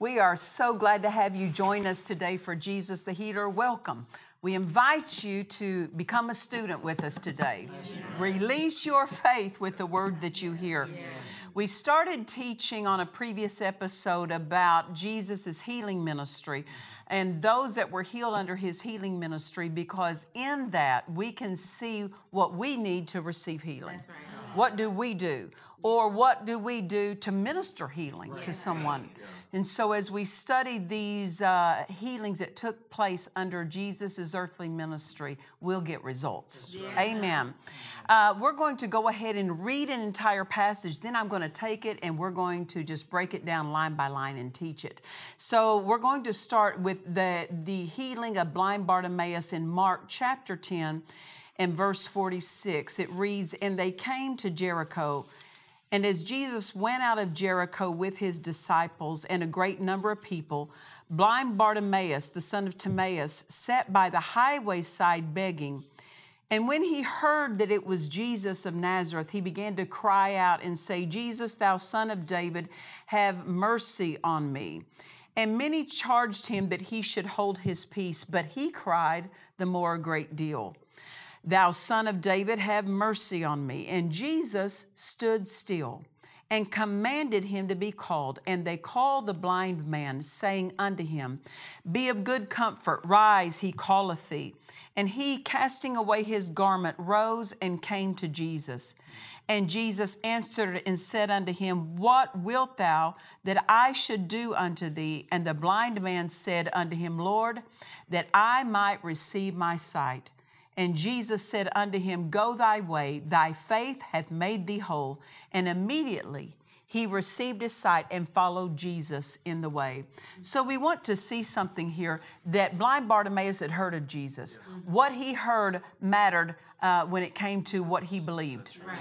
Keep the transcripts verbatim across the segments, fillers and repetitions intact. We are so glad to have you join us today for Jesus the Healer. Welcome. We invite you to become a student with us today. Yes. Release your faith with the word that you hear. Yes. We started teaching on a previous episode about Jesus' healing ministry and those that were healed under his healing ministry, because in that we can see what we need to receive healing. That's right. What do we do? Or what do we do to minister healing right. to someone? Yeah. And so as we studied these uh, healings that took place under Jesus' earthly ministry, we'll get results. Right. Amen. Uh, we're going to go ahead and read an entire passage. Then I'm going to take it and we're going to just break it down line by line and teach it. So we're going to start with the, the healing of blind Bartimaeus in Mark chapter ten and verse forty-six. It reads, "And they came to Jericho, and as Jesus went out of Jericho with his disciples and a great number of people, blind Bartimaeus, the son of Timaeus, sat by the highway side begging. And when he heard that it was Jesus of Nazareth, he began to cry out and say, 'Jesus, thou son of David, have mercy on me.' And many charged him that he should hold his peace, but he cried the more a great deal, 'Thou son of David, have mercy on me.' And Jesus stood still and commanded him to be called. And they called the blind man, saying unto him, 'Be of good comfort, rise, he calleth thee.' And he, casting away his garment, rose and came to Jesus. And Jesus answered and said unto him, 'What wilt thou that I should do unto thee?' And the blind man said unto him, 'Lord, that I might receive my sight.' And Jesus said unto him, 'Go thy way, thy faith hath made thee whole.' And immediately he received his sight and followed Jesus in the way." So we want to see something here, that blind Bartimaeus had heard of Jesus. What he heard mattered uh, when it came to what he believed. Right.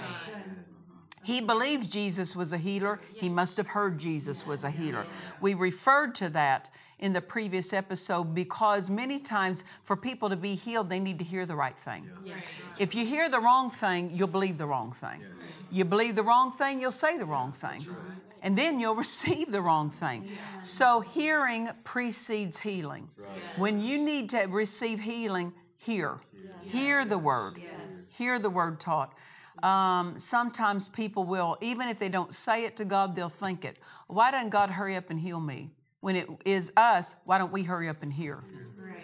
He believed Jesus was a healer. He must have heard Jesus was a healer. We referred to that in the previous episode, because many times for people to be healed, they need to hear the right thing. Yeah. If you hear the wrong thing, you'll believe the wrong thing. Yeah. You believe the wrong thing, you'll say the wrong thing. That's right. And then you'll receive the wrong thing. Yeah. So hearing precedes healing. Right. Yes. When you need to receive healing, hear. Yes. Hear the word. Yes. Hear the word taught. Um, sometimes people will, even if they don't say it to God, they'll think it. Why doesn't God hurry up and heal me? When it is us, why don't we hurry up and hear? Right.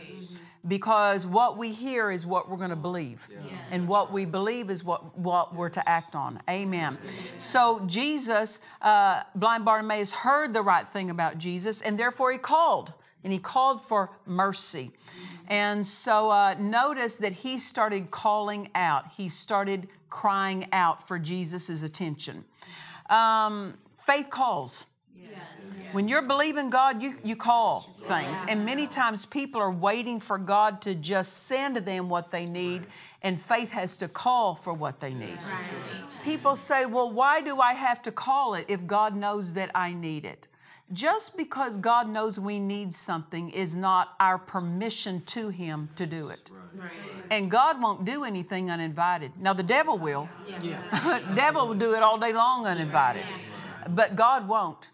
Because what we hear is what we're going to believe. Yeah. Yes. And what we believe is what, what we're to act on. Amen. Yes. So Jesus, uh, blind Bartimaeus heard the right thing about Jesus, and therefore he called. And he called for mercy. And so uh, notice that he started calling out. He started crying out for Jesus' attention. Um, faith calls. Yes. When you're believing God, you, you call things. And many times people are waiting for God to just send them what they need, and faith has to call for what they need. Right. People say, well, why do I have to call it if God knows that I need it? Just because God knows we need something is not our permission to Him to do it. Right. And God won't do anything uninvited. Now, the devil will. Yeah. Yeah. Devil will do it all day long uninvited. But God won't.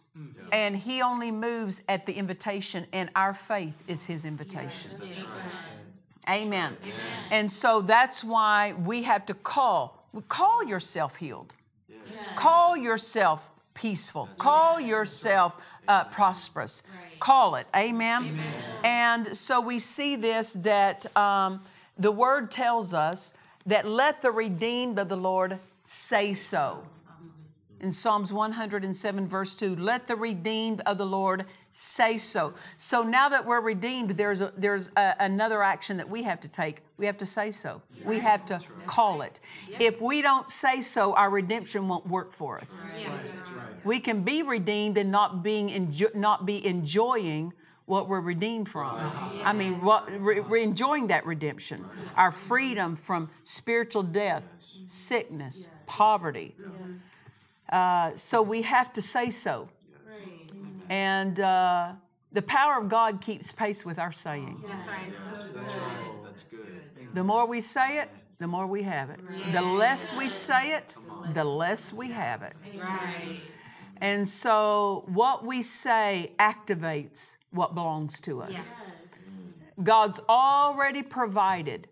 And He only moves at the invitation, and our faith is His invitation. Yes. Amen. Amen. And so that's why we have to call. Call yourself healed. Yes. Call yourself peaceful. Call yourself uh, prosperous. Call it. Amen. Amen. And so we see this, that um, the Word tells us that let the redeemed of the Lord say so. In Psalms one hundred seven, verse two, let the redeemed of the Lord say so. So now that we're redeemed, there's a, there's a, another action that we have to take. We have to say so. Yes. We have to right. call it. Yes. If we don't say so, our redemption won't work for us. That's right. Yeah. That's right. We can be redeemed and not being enjo- not be enjoying what we're redeemed from. Yes. I mean, what, re- we're enjoying that redemption, right. our freedom from spiritual death, yes. sickness, yes. poverty. Yes. Uh, so we have to say so. And uh, the power of God keeps pace with our saying. That's right. Yes, that's right. That's good. The more we say it, the more we have it. Right. The less we say it, the less we have it. Right. And so what we say activates what belongs to us. Yes. God's already provided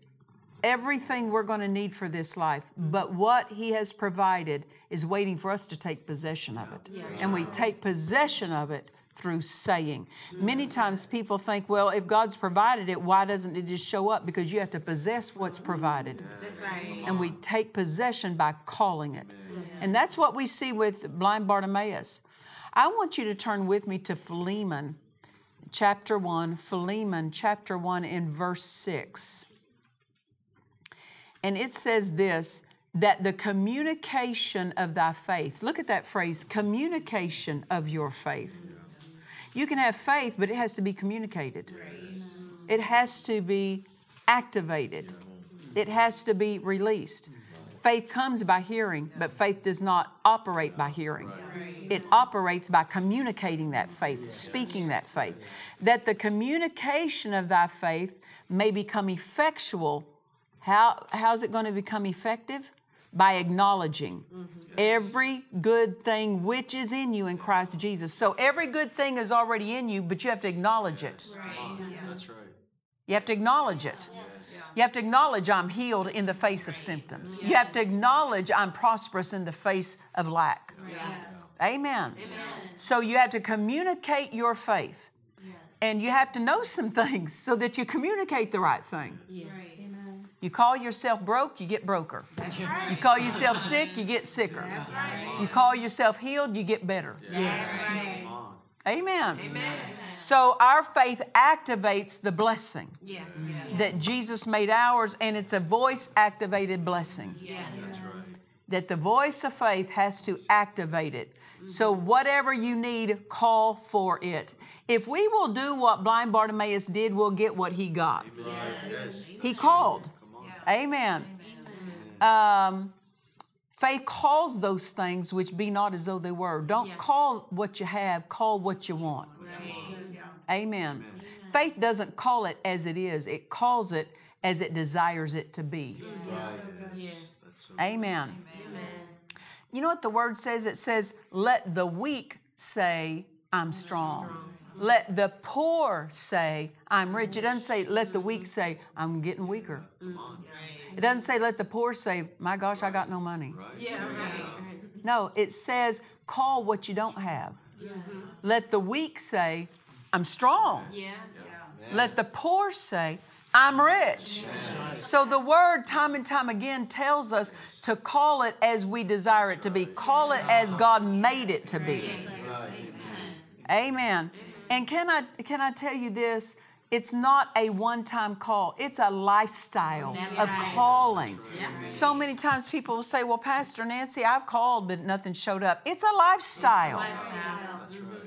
everything we're going to need for this life, but what He has provided is waiting for us to take possession of it. Yeah. And we take possession of it through saying. Many times people think, well, if God's provided it, why doesn't it just show up? Because you have to possess what's provided. That's right. And we take possession by calling it. Yes. And that's what we see with blind Bartimaeus. I want you to turn with me to Philemon, chapter one, Philemon, chapter one, in verse six. And it says this, that the communication of thy faith, look at that phrase, communication of your faith. Yeah. You can have faith, but it has to be communicated. Yes. It has to be activated. Yeah. It has to be released. Right. Faith comes by hearing, but faith does not operate by hearing. Right. It operates by communicating that faith, yes. speaking that faith. Yes. That the communication of thy faith may become effectual. How, how's it going to become effective? By acknowledging mm-hmm. yes. every good thing which is in you in Christ Jesus. So every good thing is already in you, but you have to acknowledge yes. it. Right. Yeah. That's right. You have to acknowledge it. Yes. You have to acknowledge I'm healed in the face of symptoms. Yes. You have to acknowledge I'm prosperous in the face of lack. Yes. Amen. Amen. So you have to communicate your faith. Yes. And you have to know some things so that you communicate the right thing. Yes. Right. You call yourself broke, you get broker. That's right. You call yourself sick, you get sicker. That's right. You call yourself healed, you get better. Yes. That's right. Amen. Amen. So our faith activates the blessing yes. Yes. that Jesus made ours, and it's a voice-activated blessing. Yes. That's right. That the voice of faith has to activate it. So whatever you need, call for it. If we will do what blind Bartimaeus did, we'll get what he got. Yes. He called. Amen. Amen. Um, faith calls those things which be not as though they were. Don't yeah. call what you have, call what you want. Amen. Amen. Amen. Faith doesn't call it as it is. It calls it as it desires it to be. Yes. Yes. Amen. Amen. Amen. You know what the word says? It says, let the weak say, I'm strong. strong. Let the poor say, I'm rich. It doesn't say, let the weak say, I'm getting weaker. It doesn't say, let the poor say, my gosh, I got no money. Yeah, right. No, it says, call what you don't have. Yeah. Let the weak say, I'm strong. Yeah. Yeah. Let the poor say, I'm rich. Yes. So the word time and time again tells us to call it as we desire it to be. Call it as God made it to be. Amen. And can I can I tell you this? It's not a one-time call. It's a lifestyle That's of right. calling. Right. So many times people will say, well, Pastor Nancy, I've called, but nothing showed up. It's a lifestyle. It's a lifestyle. That's right.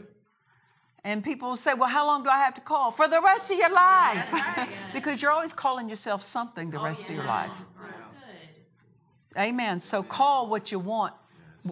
And people will say, well, how long do I have to call? For the rest of your life. Right. Because you're always calling yourself something the oh, rest yeah. of your life. That's good. Amen. So call what you want.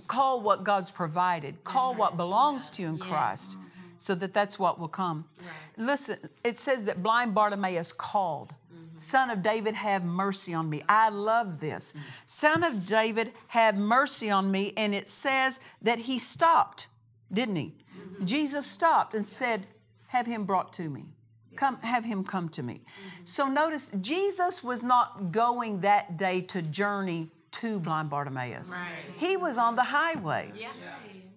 Call what God's provided. Call right. what belongs yeah. to you in yeah. Christ. So that that's what will come. Right. Listen, it says that blind Bartimaeus called, mm-hmm. Son of David, have mercy on me. I love this. Mm-hmm. Son of David, have mercy on me. And it says that he stopped, didn't he? Mm-hmm. Jesus stopped and said, have him brought to me. Yeah. Come, have him come to me. Mm-hmm. So notice Jesus was not going that day to journey to blind Bartimaeus. Right. He was on the highway. Yeah. Yeah.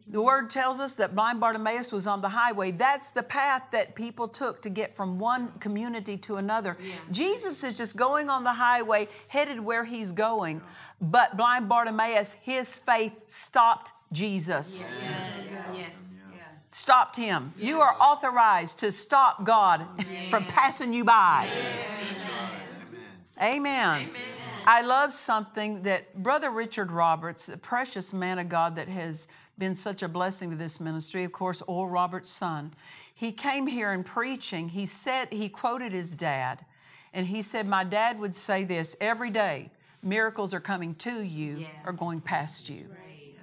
The Word tells us that blind Bartimaeus was on the highway. That's the path that people took to get from one community to another. Yeah. Jesus is just going on the highway, headed where he's going. But blind Bartimaeus, his faith stopped Jesus. Yes. Yes. Yes. Stopped him. Yes. You are authorized to stop God Amen. From passing you by. Yes. Amen. Amen. Amen. I love something that Brother Richard Roberts, a precious man of God that has been such a blessing to this ministry, of course, Oral Roberts' son, he came here and preaching. He said, he quoted his dad, and he said, my dad would say this every day, miracles are coming to you yeah. or going past you. Right. Yeah.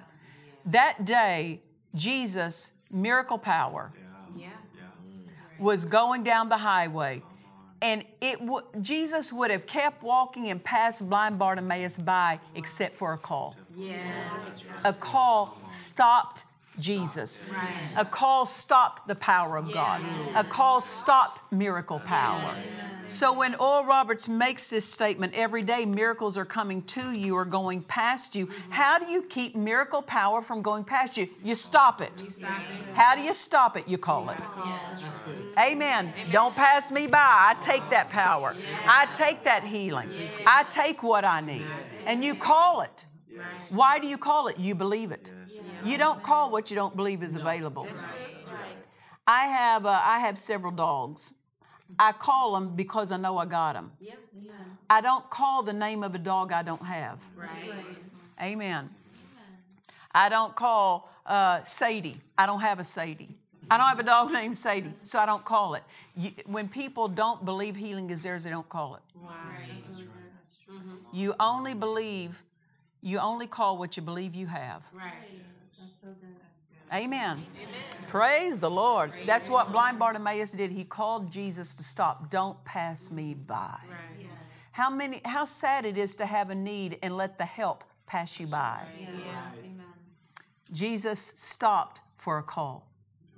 That day, Jesus miracle power yeah. Yeah. was going down the highway. And it w- Jesus would have kept walking and passed blind Bartimaeus by except for a call. Yes. A call stopped Jesus. Right. A call stopped the power of God. Yeah. A call stopped miracle power. Yeah. So when Oral Roberts makes this statement, every day miracles are coming to you or going past you, mm-hmm. how do you keep miracle power from going past you? You stop it. You stop it. How do you stop it? You call it. Yes. Amen. Amen. Don't pass me by. I take that power. Yes. I take that healing. Yes. I take what I need. Yes. And you call it. Yes. Why do you call it? You believe it. Yes. You don't call what you don't believe is available. I have uh, I have several dogs. I call them because I know I got them. I don't call the name of a dog I don't have. Right. Amen. I don't call uh, Sadie. I don't have a Sadie. I don't have a dog named Sadie, so I don't call it. You, when people don't believe healing is theirs, they don't call it. Right. You only believe. You only call what you believe you have. Right. That's so good. Amen. Amen. Praise the Lord. Praise That's what blind Bartimaeus did. He called Jesus to stop. Don't pass me by. Right. Yes. How many? How sad it is to have a need and let the help pass you by. Yes. Yes. Amen. Jesus stopped for a call.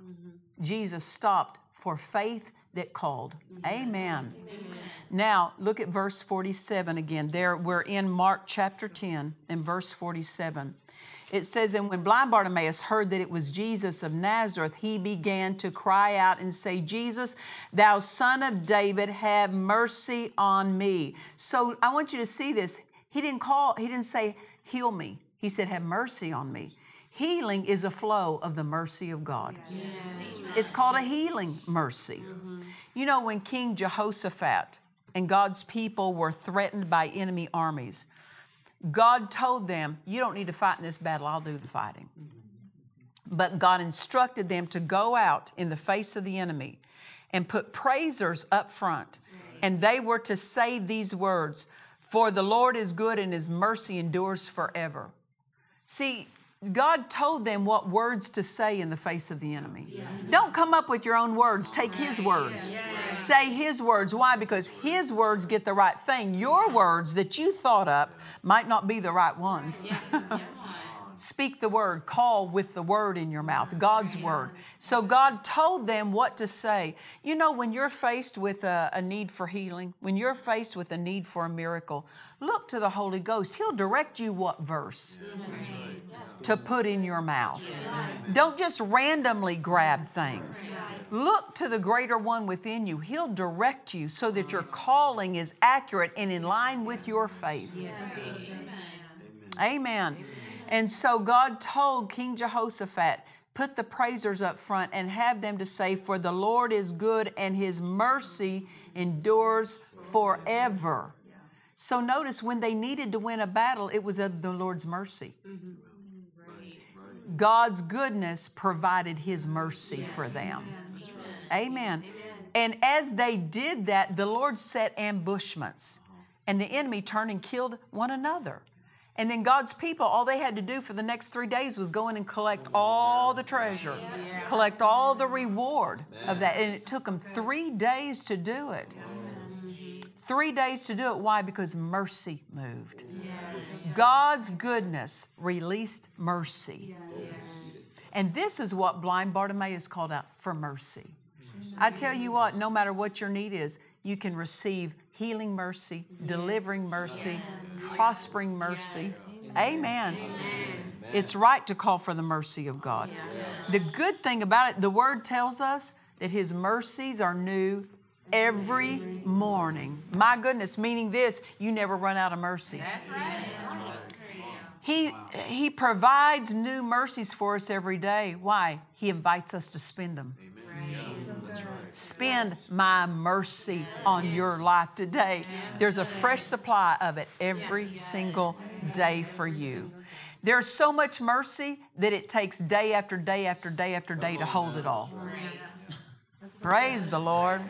Mm-hmm. Jesus stopped for faith that called. Mm-hmm. Amen. Amen. Now, look at verse forty-seven again. There, we're in Mark chapter ten and verse forty-seven. It says, and when blind Bartimaeus heard that it was Jesus of Nazareth, he began to cry out and say, Jesus, thou son of David, have mercy on me. So I want you to see this. He didn't call, he didn't say, heal me. He said, have mercy on me. Healing is a flow of the mercy of God. Yes. Yes. It's called a healing mercy. Mm-hmm. You know, when King Jehoshaphat and God's people were threatened by enemy armies, God told them, you don't need to fight in this battle, I'll do the fighting. But God instructed them to go out in the face of the enemy and put praisers up front. And they were to say these words, for the Lord is good and his mercy endures forever. See, God told them what words to say in the face of the enemy. Yeah. Don't come up with your own words. Take His words. Yeah. Yeah. Say His words. Why? Because His words get the right thing. Your words that you thought up might not be the right ones. Yeah. Speak the word. Call with the word in your mouth. God's word. So God told them what to say. You know, when you're faced with a, a need for healing, when you're faced with a need for a miracle, look to the Holy Ghost. He'll direct you what verse. Yes. To put in your mouth. Don't just randomly grab things. Look to the greater one within you. He'll direct you so that your calling is accurate and in line with your faith. Yes. Amen. Amen. And so God told King Jehoshaphat, put the praisers up front and have them to say, for the Lord is good and his mercy endures forever. So notice when they needed to win a battle, it was of the Lord's mercy. Mm-hmm. God's goodness provided His mercy yes. for them. Yes. Amen. Amen. And as they did that, the Lord set ambushments. And the enemy turned and killed one another. And then God's people, all they had to do for the next three days was go in and collect all the treasure. Yeah. Collect all the reward yes. of that. And it took them three days to do it. Yes. Three days to do it. Why? Because mercy moved. Yes. God's goodness released mercy. Yes. And this is what blind Bartimaeus called out for mercy. I tell you what, no matter what your need is, you can receive healing mercy, delivering mercy, prospering mercy. Amen. Amen. It's right to call for the mercy of God. Yes. The good thing about it, the Word tells us that His mercies are new every morning. My goodness, meaning this, you never run out of mercy. That's right. That's right. He, he provides new mercies for us every day. Why? He invites us to spend them. Amen. Right. Yeah. That's right. Spend my mercy on your life today. There's a fresh supply of it every single day for you. There's so much mercy that it takes day after day after day after day to hold it all. Praise the Lord.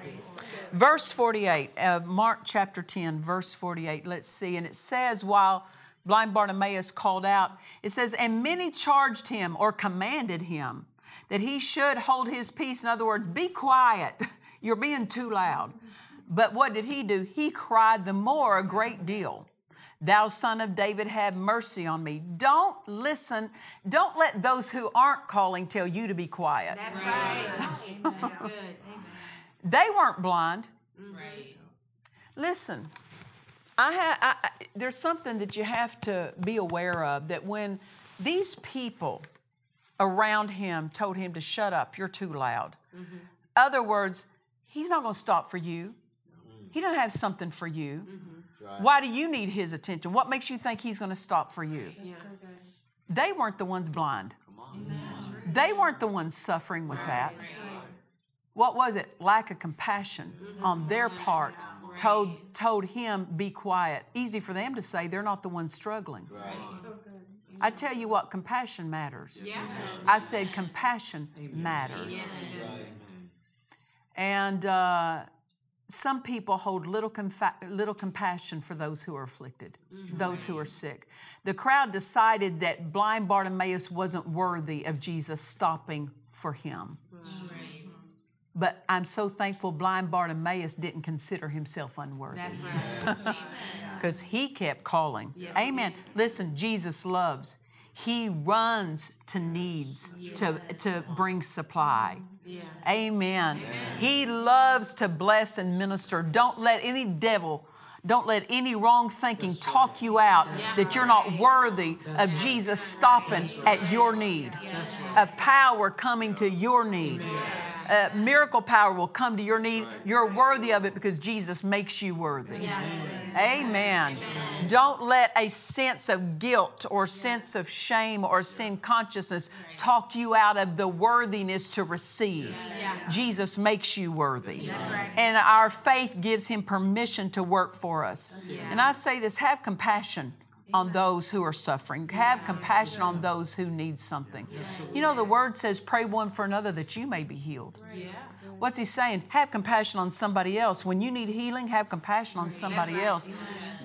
Verse forty-eight, uh, Mark chapter ten, verse forty-eight. Let's see. And it says, while blind Bartimaeus called out, it says, and many charged him or commanded him that he should hold his peace. In other words, be quiet. You're being too loud. But what did he do? He cried the more a great deal. Thou son of David, have mercy on me. Don't listen. Don't let those who aren't calling tell you to be quiet. That's right. That's good. They weren't blind. Right. Listen, I, ha- I there's something that you have to be aware of, that when these people around him told him to shut up, you're too loud. Mm-hmm. Other words, he's not going to stop for you. Mm-hmm. He doesn't have something for you. Mm-hmm. Why do you need his attention? What makes you think he's going to stop for you? Yeah. They weren't the ones blind. Come on. They weren't the ones suffering with that. What was it? Lack of compassion on their part. Told, told him, be quiet. Easy for them to say, they're not the ones struggling. I tell you what, compassion matters. I said compassion matters. And... Uh, Some people hold little confa- little compassion for those who are afflicted, mm-hmm. those who are sick. The crowd decided that blind Bartimaeus wasn't worthy of Jesus stopping for him. Right. But I'm so thankful blind Bartimaeus didn't consider himself unworthy. That's right. Because he kept calling. Yes. Amen. Listen, Jesus loves. He runs to needs yeah. to, to bring supply. Yeah. Amen. Amen. He loves to bless and minister. Don't let any devil, don't let any wrong thinking That's talk right. you out yeah. that you're not worthy That's of right. Jesus stopping right. at your need, yeah. of power coming to your need. Uh, miracle power will come to your need. You're worthy of it because Jesus makes you worthy. Yes. Amen. Amen. Don't let a sense of guilt or sense of shame or sin consciousness talk you out of the worthiness to receive. Yes. Jesus makes you worthy. Yes. And our faith gives him permission to work for us. Yes. And I say this, have compassion on those who are suffering. Have compassion on those who need something. You know, the Word says, pray one for another that you may be healed. What's he saying? Have compassion on somebody else. When you need healing, have compassion on somebody else.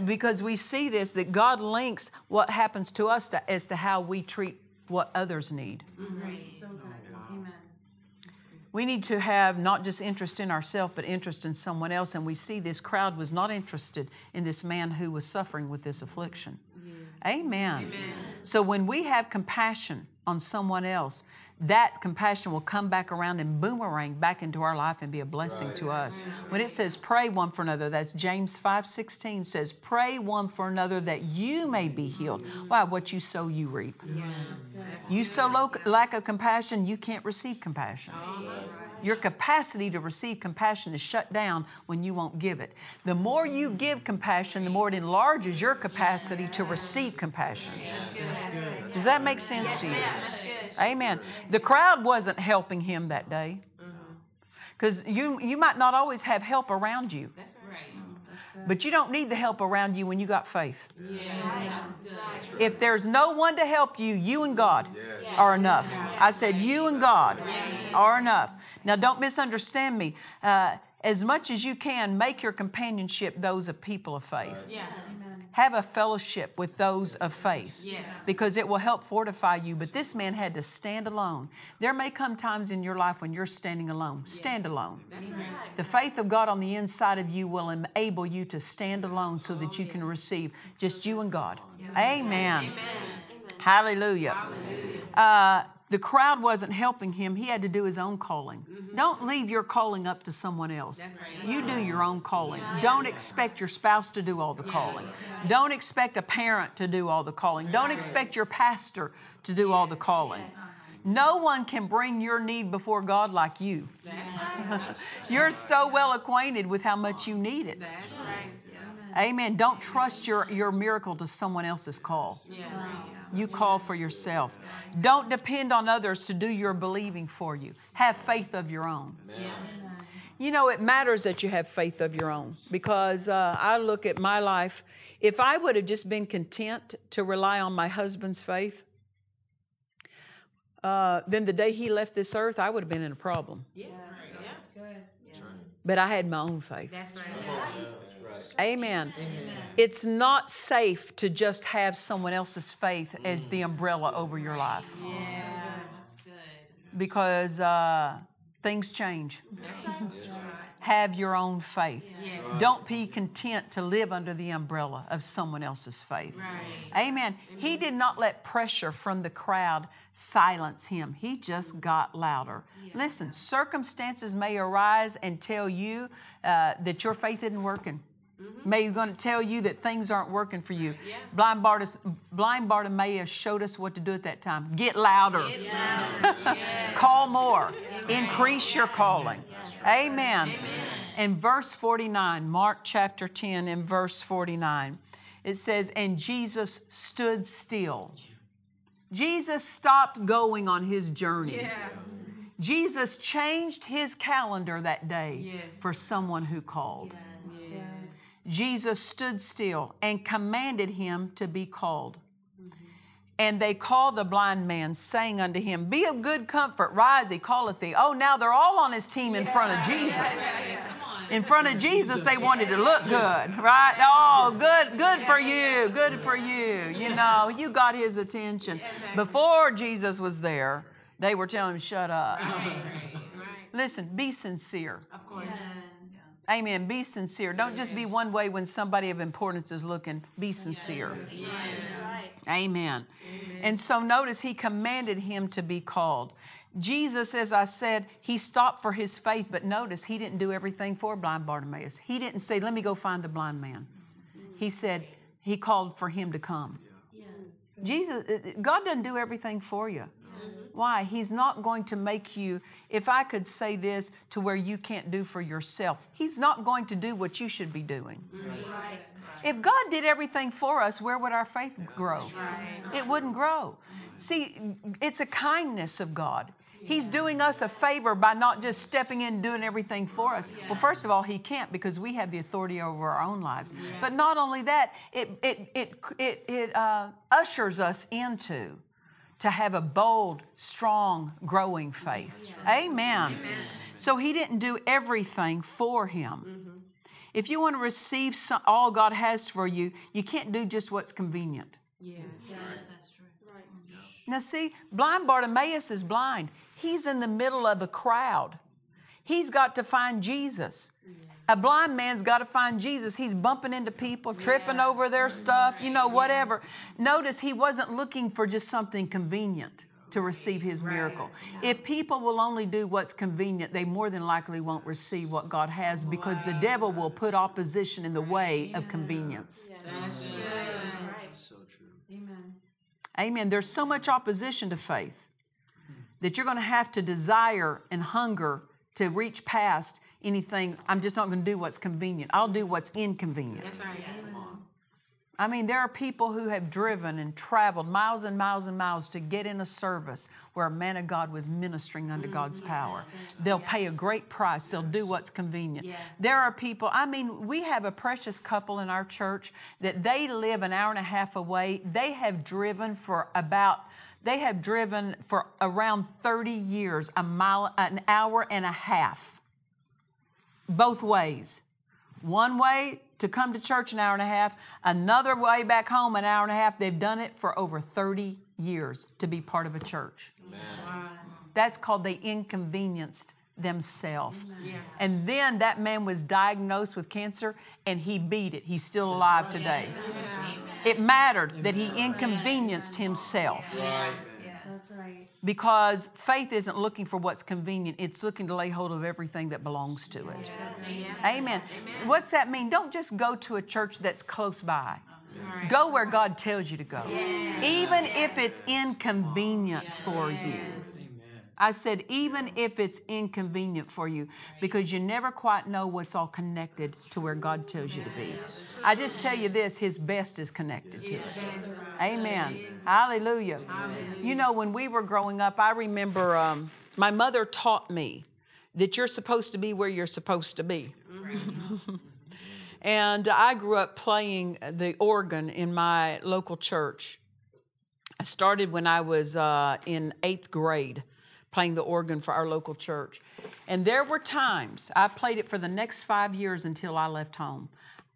Because we see this, that God links what happens to us to, as to how we treat what others need. We need to have not just interest in ourselves, but interest in someone else. And we see this crowd was not interested in this man who was suffering with this affliction. Amen. Amen. So when we have compassion on someone else, that compassion will come back around and boomerang back into our life and be a blessing right. to us. When it says pray one for another, that's James five sixteen says, pray one for another that you may be healed. Why? What you sow, you reap. Yes. Yes. You sow low, lack of compassion, you can't receive compassion. Right. Your capacity to receive compassion is shut down when you won't give it. The more you give compassion, the more it enlarges your capacity to receive compassion. Does that make sense to you? Amen. The crowd wasn't helping him that day. Because you you might not always have help around you. That's right. But you don't need the help around you when you got faith. If there's no one to help you, you and God are enough. I said you and God are enough. Now, don't misunderstand me. Uh, as much as you can, make your companionship those of people of faith. Yeah. Have a fellowship with those of faith yes. because it will help fortify you. But this man had to stand alone. There may come times in your life when you're standing alone. Stand alone. That's right. The faith of God on the inside of you will enable you to stand alone so that you can receive just you and God. Amen. Amen. Hallelujah. Hallelujah. Uh, The crowd wasn't helping him. He had to do his own calling. Mm-hmm. Don't leave your calling up to someone else. Right. You do your own calling. Yeah. Don't expect your spouse to do all the yeah. calling. Right. Don't expect a parent to do all the calling. Right. Don't expect your pastor to do yes. all the calling. Yes. No one can bring your need before God like you. Right. You're so well acquainted with how much you need it. That's right. Amen. Amen. Don't trust your, your miracle to someone else's call. Yeah. You call for yourself. Don't depend on others to do your believing for you. Have faith of your own. Yeah. You know, it matters that you have faith of your own, because uh, I look at my life. If I would have just been content to rely on my husband's faith, Uh, then the day he left this earth, I would have been in a problem. Yes. Yes. That's good. Yes. But I had my own faith. That's right. Yeah. That's right. Amen. Amen. It's not safe to just have someone else's faith mm. as the umbrella over your life. Yeah. That's good. Because uh, things change. That's right. That's right. Have your own faith. Yes. Right. Don't be content to live under the umbrella of someone else's faith. Right. Amen. Amen. He did not let pressure from the crowd silence him. He just got louder. Yes. Listen, circumstances may arise and tell you uh, that your faith isn't working. Mm-hmm. May going to tell you that things aren't working for you. Yeah. Blind, Bartis, Blind Bartimaeus showed us what to do at that time. Get louder. Get louder. Yes. Call more. Yes. Increase your calling. Yes. Amen. Amen. In verse forty-nine, Mark chapter ten and verse forty-nine, it says, and Jesus stood still. Jesus stopped going on his journey. Yeah. Jesus changed his calendar that day yes. for someone who called. Yes. Yes. Jesus stood still and commanded him to be called. Mm-hmm. And they called the blind man, saying unto him, be of good comfort, rise, he calleth thee. Oh, now they're all on his team in yeah. front of Jesus. Yeah, yeah, yeah. In front of Jesus, they wanted to look good, right? Oh, good, good for you, good for you. You know, you got his attention. Before Jesus was there, they were telling him, shut up. Right, right, right. Listen, be sincere. Of course. Amen. Be sincere. Don't just be one way when somebody of importance is looking. Be sincere. Yes. Yes. Amen. Amen. And so notice he commanded him to be called. Jesus, as I said, he stopped for his faith, but notice he didn't do everything for blind Bartimaeus. He didn't say, let me go find the blind man. He said, he called for him to come. Yes. Jesus, God doesn't do everything for you. Why? He's not going to make you, if I could say this, to where you can't do for yourself. He's not going to do what you should be doing. Right. If God did everything for us, where would our faith grow? Right. It wouldn't grow. See, it's a kindness of God. He's doing us a favor by not just stepping in and doing everything for us. Well, first of all, he can't, because we have the authority over our own lives. Yeah. But not only that, it, it, it, it, it uh, ushers us into to have a bold, strong, growing faith. Yes. Amen. Amen. So he didn't do everything for him. Mm-hmm. If you want to receive some, all God has for you, you can't do just what's convenient. Yes, yes. That's true. Right. Now see, blind Bartimaeus is blind. He's in the middle of a crowd. He's got to find Jesus. Yeah. A blind man's got to find Jesus. He's bumping into people, tripping yeah. over their stuff, you know, whatever. Yeah. Notice he wasn't looking for just something convenient to receive his right. miracle. Yeah. If people will only do what's convenient, they more than likely won't receive what God has, because wow. the devil will put opposition in the way yeah. of convenience. Yeah. That's true. That's right. That's so true. Amen. Amen. There's so much opposition to faith that you're going to have to desire and hunger to reach past anything. I'm just not going to do what's convenient. I'll do what's inconvenient. That's right. I mean, there are people who have driven and traveled miles and miles and miles to get in a service where a man of God was ministering under mm-hmm. God's power. They'll pay a great price. They'll do what's convenient. Yeah. There are people, I mean, we have a precious couple in our church that they live an hour and a half away. They have driven for about They have driven for around thirty years, a mile, an hour and a half, both ways. One way to come to church an hour and a half, another way back home an hour and a half. They've done it for over thirty years to be part of a church. Amen. That's called they inconvenienced themselves. Yeah. And then that man was diagnosed with cancer and he beat it. He's still alive today. Yeah. It mattered that he inconvenienced himself. Right. Yeah, that's right. because faith isn't looking for what's convenient. It's looking to lay hold of everything that belongs to it. Yes. Yes. Amen. Amen. What's that mean? Don't just go to a church that's close by. Right. Go where God tells you to go. Yes. Even yes. if it's inconvenient yes. for you. Yes. I said, even if it's inconvenient for you, because you never quite know what's all connected to where God tells you to be. I just tell you this, His best is connected to it. Amen. Hallelujah. You know, when we were growing up, I remember um, my mother taught me that you're supposed to be where you're supposed to be. And I grew up playing the organ in my local church. I started when I was uh, in eighth grade, playing the organ for our local church. And there were times, I played it for the next five years until I left home.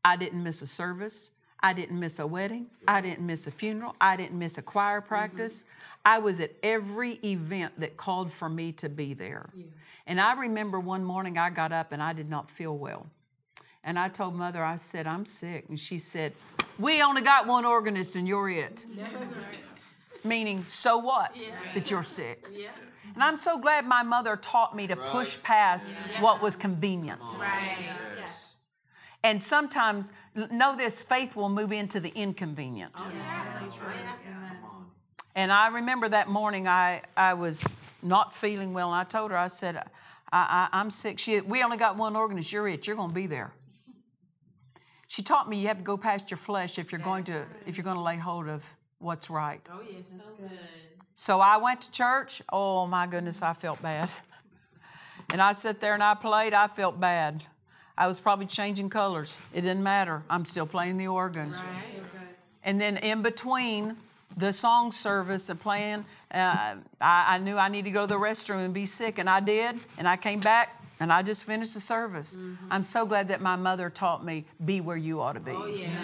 I didn't miss a service. I didn't miss a wedding. I didn't miss a funeral. I didn't miss a choir practice. Mm-hmm. I was at every event that called for me to be there. Yeah. And I remember one morning I got up and I did not feel well. And I told Mother, I said, I'm sick. And she said, we only got one organist and you're it. Meaning, so what? Yeah. That you're sick. Yeah. And I'm so glad my mother taught me to right. push past yeah. what was convenient. Right. Yes. Yes. And sometimes, know this, faith will move into the inconvenient. Oh, yeah. That's right. Yeah. And I remember that morning I, I was not feeling well. And I told her, I said, I, I, I'm sick. She, we only got one organist. You're it. You're going to be there. She taught me you have to go past your flesh if you're that's going to right. if you're going to lay hold of what's right. Oh, yes. That's so good. So I went to church. Oh, my goodness, I felt bad. And I sat there and I played. I felt bad. I was probably changing colors. It didn't matter. I'm still playing the organ. Right. And then in between the song service and playing, uh, I, I knew I needed to go to the restroom and be sick. And I did. And I came back and I just finished the service. Mm-hmm. I'm so glad that my mother taught me, be where you ought to be. Oh, yeah. Yeah.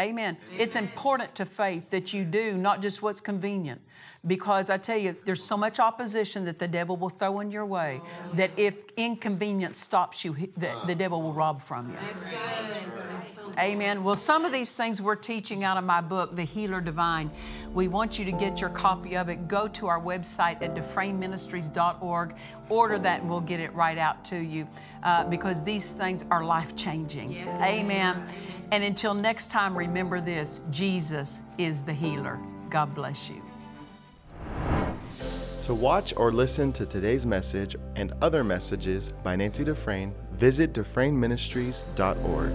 Amen. Amen. It's important to faith that you do not just what's convenient, because I tell you, there's so much opposition that the devil will throw in your way oh. that if inconvenience stops you, the, the devil will rob from you. That's good. That's right. Amen. Well, some of these things we're teaching out of my book, The Healer Divine. We want you to get your copy of it. Go to our website at Dufresne Ministries dot org. Order that and we'll get it right out to you uh, because these things are life-changing. Yes, amen. Yes. And until next time, remember this, Jesus is the healer. God bless you. To watch or listen to today's message and other messages by Nancy Dufresne, visit Dufresne Ministries dot org.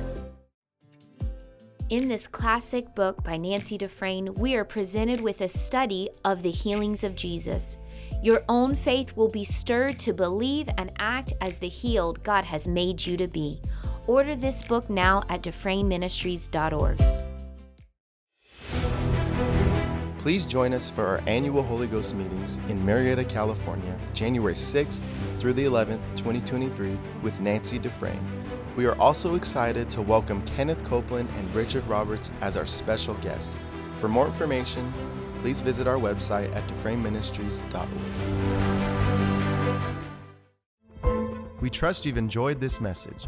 In this classic book by Nancy Dufresne, we are presented with a study of the healings of Jesus. Your own faith will be stirred to believe and act as the healed God has made you to be. Order this book now at Dufresne Ministries dot org. Please join us for our annual Holy Ghost meetings in Marietta, California, January sixth through the eleventh, twenty twenty-three, with Nancy Dufresne. We are also excited to welcome Kenneth Copeland and Richard Roberts as our special guests. For more information, please visit our website at Dufresne Ministries dot org. We trust you've enjoyed this message.